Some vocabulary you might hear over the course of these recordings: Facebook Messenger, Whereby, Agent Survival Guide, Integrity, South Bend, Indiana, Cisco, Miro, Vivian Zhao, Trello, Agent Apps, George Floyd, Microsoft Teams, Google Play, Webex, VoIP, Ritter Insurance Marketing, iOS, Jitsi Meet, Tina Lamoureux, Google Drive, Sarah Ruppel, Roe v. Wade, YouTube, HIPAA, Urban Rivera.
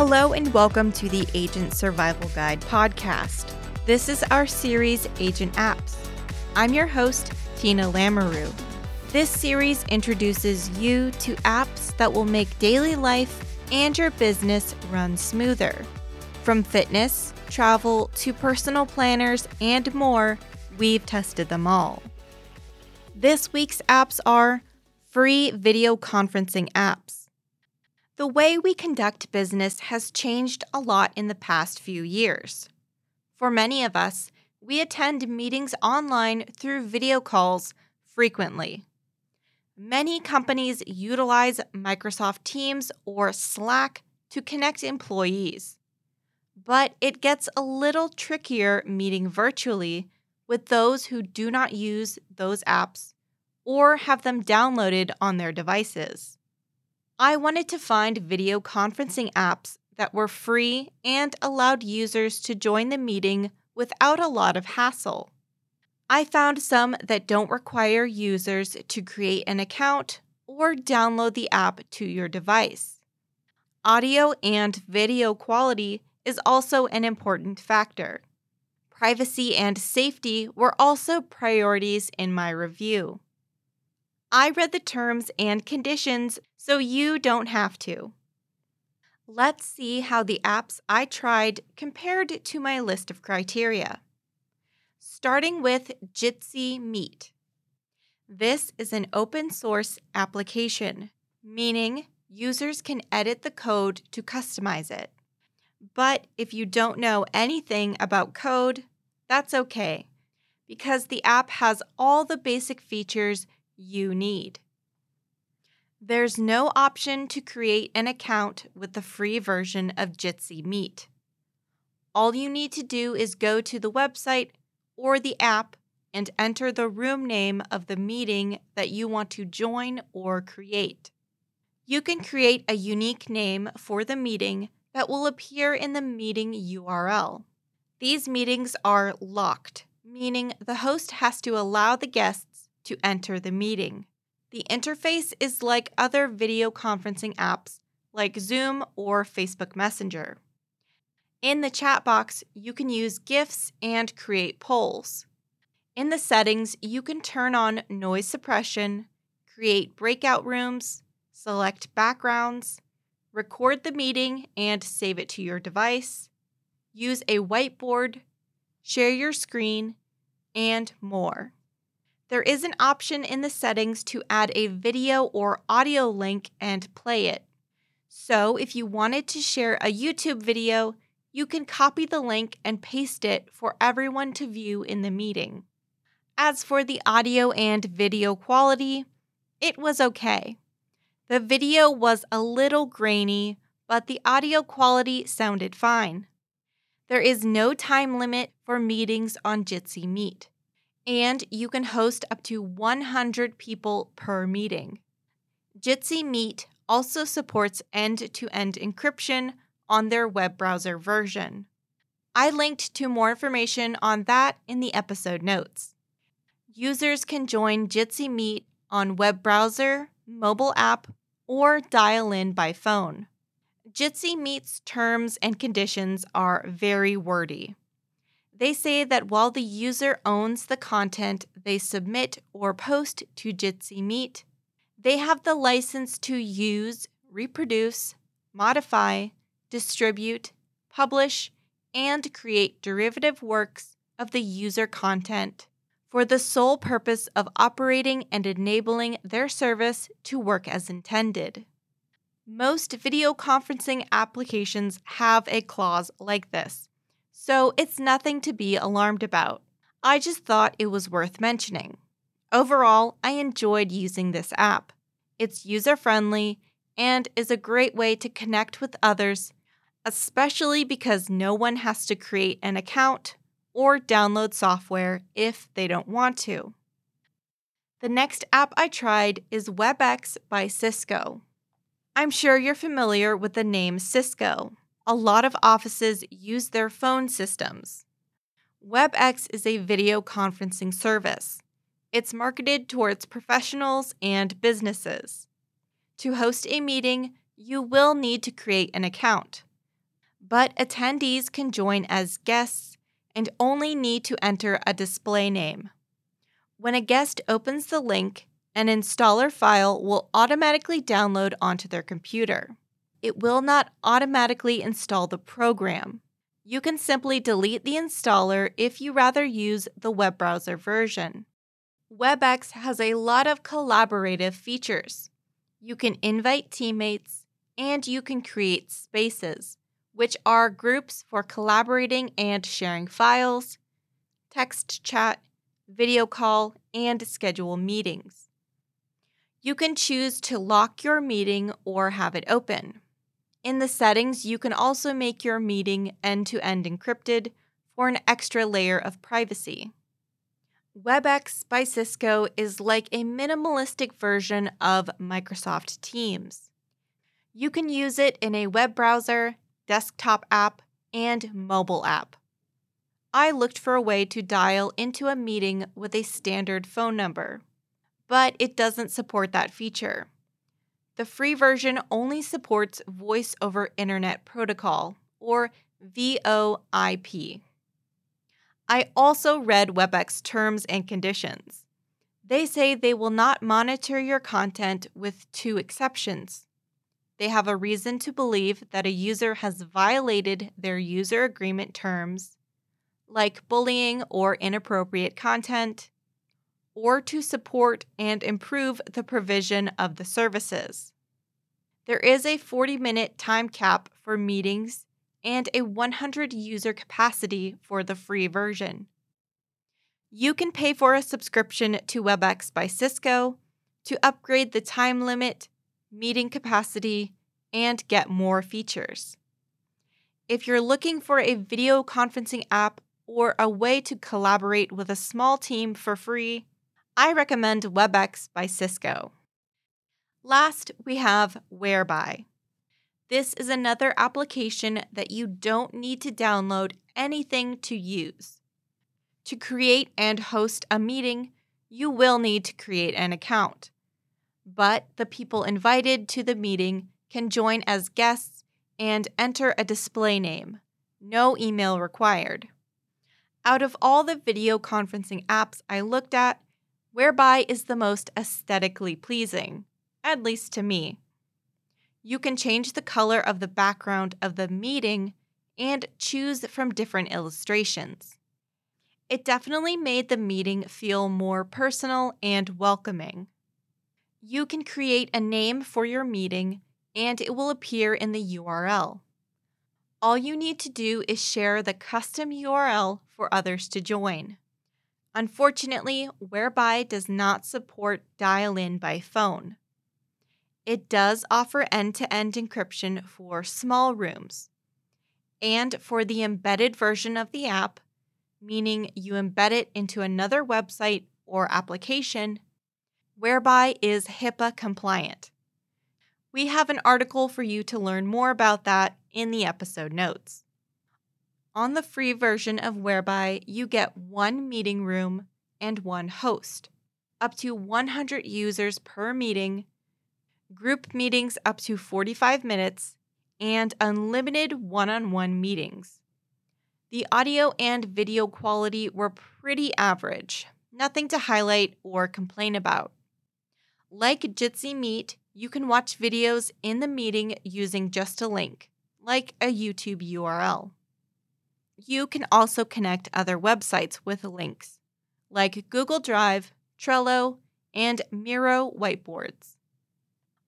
Hello and welcome to the Agent Survival Guide podcast. This is our series, Agent Apps. I'm your host, Tina Lamoureux. This series introduces you to apps that will make daily life and your business run smoother. From fitness, travel, to personal planners, and more, we've tested them all. This week's apps are free video conferencing apps. The way we conduct business has changed a lot in the past few years. For many of us, we attend meetings online through video calls frequently. Many companies utilize Microsoft Teams or Slack to connect employees, but it gets a little trickier meeting virtually with those who do not use those apps or have them downloaded on their devices. I wanted to find video conferencing apps that were free and allowed users to join the meeting without a lot of hassle. I found some that don't require users to create an account or download the app to your device. Audio and video quality is also an important factor. Privacy and safety were also priorities in my review. I read the terms and conditions so you don't have to. Let's see how the apps I tried compared to my list of criteria. Starting with Jitsi Meet. This is an open-source application, meaning users can edit the code to customize it. But if you don't know anything about code, that's okay, because the app has all the basic features you need. There's no option to create an account with the free version of Jitsi Meet. All you need to do is go to the website or the app and enter the room name of the meeting that you want to join or create. You can create a unique name for the meeting that will appear in the meeting URL. These meetings are locked, meaning the host has to allow the guests to enter the meeting. The interface is like other video conferencing apps like Zoom or Facebook Messenger. In the chat box, you can use GIFs and create polls. In the settings, you can turn on noise suppression, create breakout rooms, select backgrounds, record the meeting and save it to your device, use a whiteboard, share your screen, and more. There is an option in the settings to add a video or audio link and play it. So if you wanted to share a YouTube video, you can copy the link and paste it for everyone to view in the meeting. As for the audio and video quality, it was okay. The video was a little grainy, but the audio quality sounded fine. There is no time limit for meetings on Jitsi Meet, and you can host up to 100 people per meeting. Jitsi Meet also supports end-to-end encryption on their web browser version. I linked to more information on that in the episode notes. Users can join Jitsi Meet on web browser, mobile app, or dial in by phone. Jitsi Meet's terms and conditions are very wordy. They say that while the user owns the content they submit or post to Jitsi Meet, they have the license to use, reproduce, modify, distribute, publish, and create derivative works of the user content for the sole purpose of operating and enabling their service to work as intended. Most video conferencing applications have a clause like this, so it's nothing to be alarmed about. I just thought it was worth mentioning. Overall, I enjoyed using this app. It's user-friendly and is a great way to connect with others, especially because no one has to create an account or download software if they don't want to. The next app I tried is Webex by Cisco. I'm sure you're familiar with the name Cisco. A lot of offices use their phone systems. Webex is a video conferencing service. It's marketed towards professionals and businesses. To host a meeting, you will need to create an account. but attendees can join as guests and only need to enter a display name. When a guest opens the link, an installer file will automatically download onto their computer. It will not automatically install the program. You can simply delete the installer if you rather use the web browser version. Webex has a lot of collaborative features. You can invite teammates, and you can create spaces, which are groups for collaborating and sharing files, text chat, video call, and schedule meetings. You can choose to lock your meeting or have it open. In the settings, you can also make your meeting end-to-end encrypted for an extra layer of privacy. Webex by Cisco is like a minimalistic version of Microsoft Teams. You can use it in a web browser, desktop app, and mobile app. I looked for a way to dial into a meeting with a standard phone number, but it doesn't support that feature. The free version only supports Voice over Internet Protocol, or VoIP. I also read Webex terms and conditions. They say they will not monitor your content with two exceptions. They have a reason to believe that a user has violated their user agreement terms, like bullying or inappropriate content, or to support and improve the provision of the services. There is a 40-minute time cap for meetings and a 100-user capacity for the free version. You can pay for a subscription to Webex by Cisco to upgrade the time limit, meeting capacity, and get more features. If you're looking for a video conferencing app or a way to collaborate with a small team for free, I recommend Webex by Cisco. Last, we have Whereby. This is another application that you don't need to download anything to use. To create and host a meeting, you will need to create an account. But the people invited to the meeting can join as guests and enter a display name. No email required. Out of all the video conferencing apps I looked at, Whereby is the most aesthetically pleasing, at least to me. You can change the color of the background of the meeting and choose from different illustrations. It definitely made the meeting feel more personal and welcoming. You can create a name for your meeting and it will appear in the URL. All you need to do is share the custom URL for others to join. Unfortunately, Whereby does not support dial-in by phone. It does offer end-to-end encryption for small rooms. And for the embedded version of the app, meaning you embed it into another website or application, Whereby is HIPAA compliant. We have an article for you to learn more about that in the episode notes. On the free version of Whereby, you get one meeting room and one host, up to 100 users per meeting, group meetings up to 45 minutes, and unlimited one-on-one meetings. The audio and video quality were pretty average, nothing to highlight or complain about. Like Jitsi Meet, you can watch videos in the meeting using just a link, like a YouTube URL. You can also connect other websites with links, like Google Drive, Trello, and Miro whiteboards.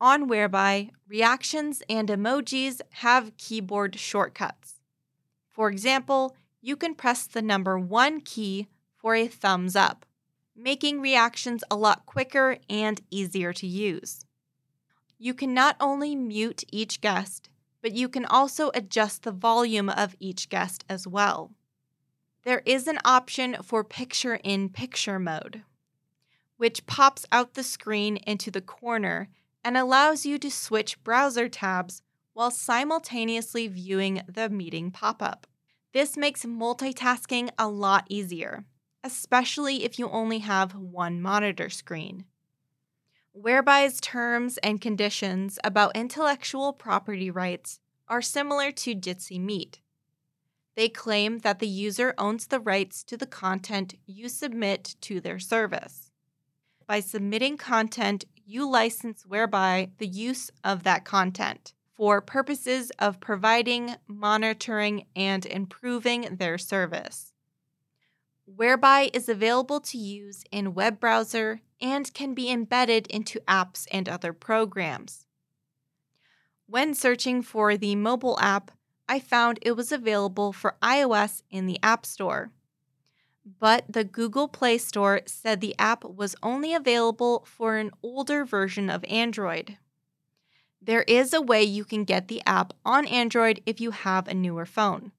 On Whereby, reactions and emojis have keyboard shortcuts. For example, you can press the #1 key for a thumbs up, making reactions a lot quicker and easier to use. You can not only mute each guest, but you can also adjust the volume of each guest as well. There is an option for picture-in-picture mode, which pops out the screen into the corner and allows you to switch browser tabs while simultaneously viewing the meeting pop-up. This makes multitasking a lot easier, especially if you only have one monitor screen. Whereby terms and conditions about intellectual property rights are similar to Jitsi Meet. They claim that the user owns the rights to the content you submit to their service. By submitting content, you license Whereby the use of that content for purposes of providing, monitoring, and improving their service. Whereby is available to use in web browser and can be embedded into apps and other programs. When searching for the mobile app, I found it was available for iOS in the App Store. But the Google Play Store said the app was only available for an older version of Android. There is a way you can get the app on Android if you have a newer phone.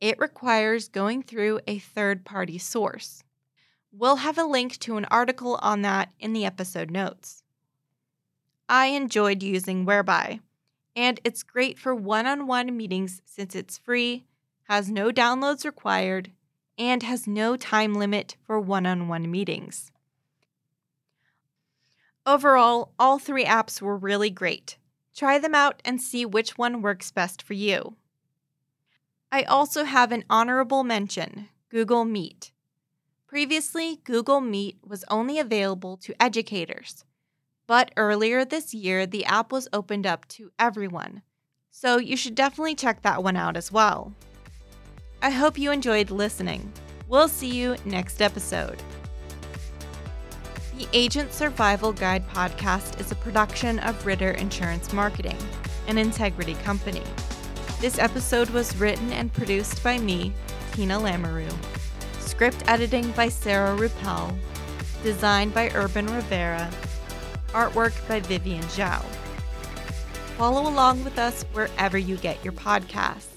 It requires going through a third-party source. We'll have a link to an article on that in the episode notes. I enjoyed using Whereby, and it's great for one-on-one meetings since it's free, has no downloads required, and has no time limit for one-on-one meetings. Overall, all three apps were really great. Try them out and see which one works best for you. I also have an honorable mention, Google Meet. Previously, Google Meet was only available to educators, but earlier this year, the app was opened up to everyone, so you should definitely check that one out as well. I hope you enjoyed listening. We'll see you next episode. The Agent Survival Guide podcast is a production of Ritter Insurance Marketing, an Integrity company. This episode was written and produced by me, Tina Lamoureux. Script editing by Sarah Ruppel. Design by Urban Rivera. Artwork by Vivian Zhao. Follow along with us wherever you get your podcasts.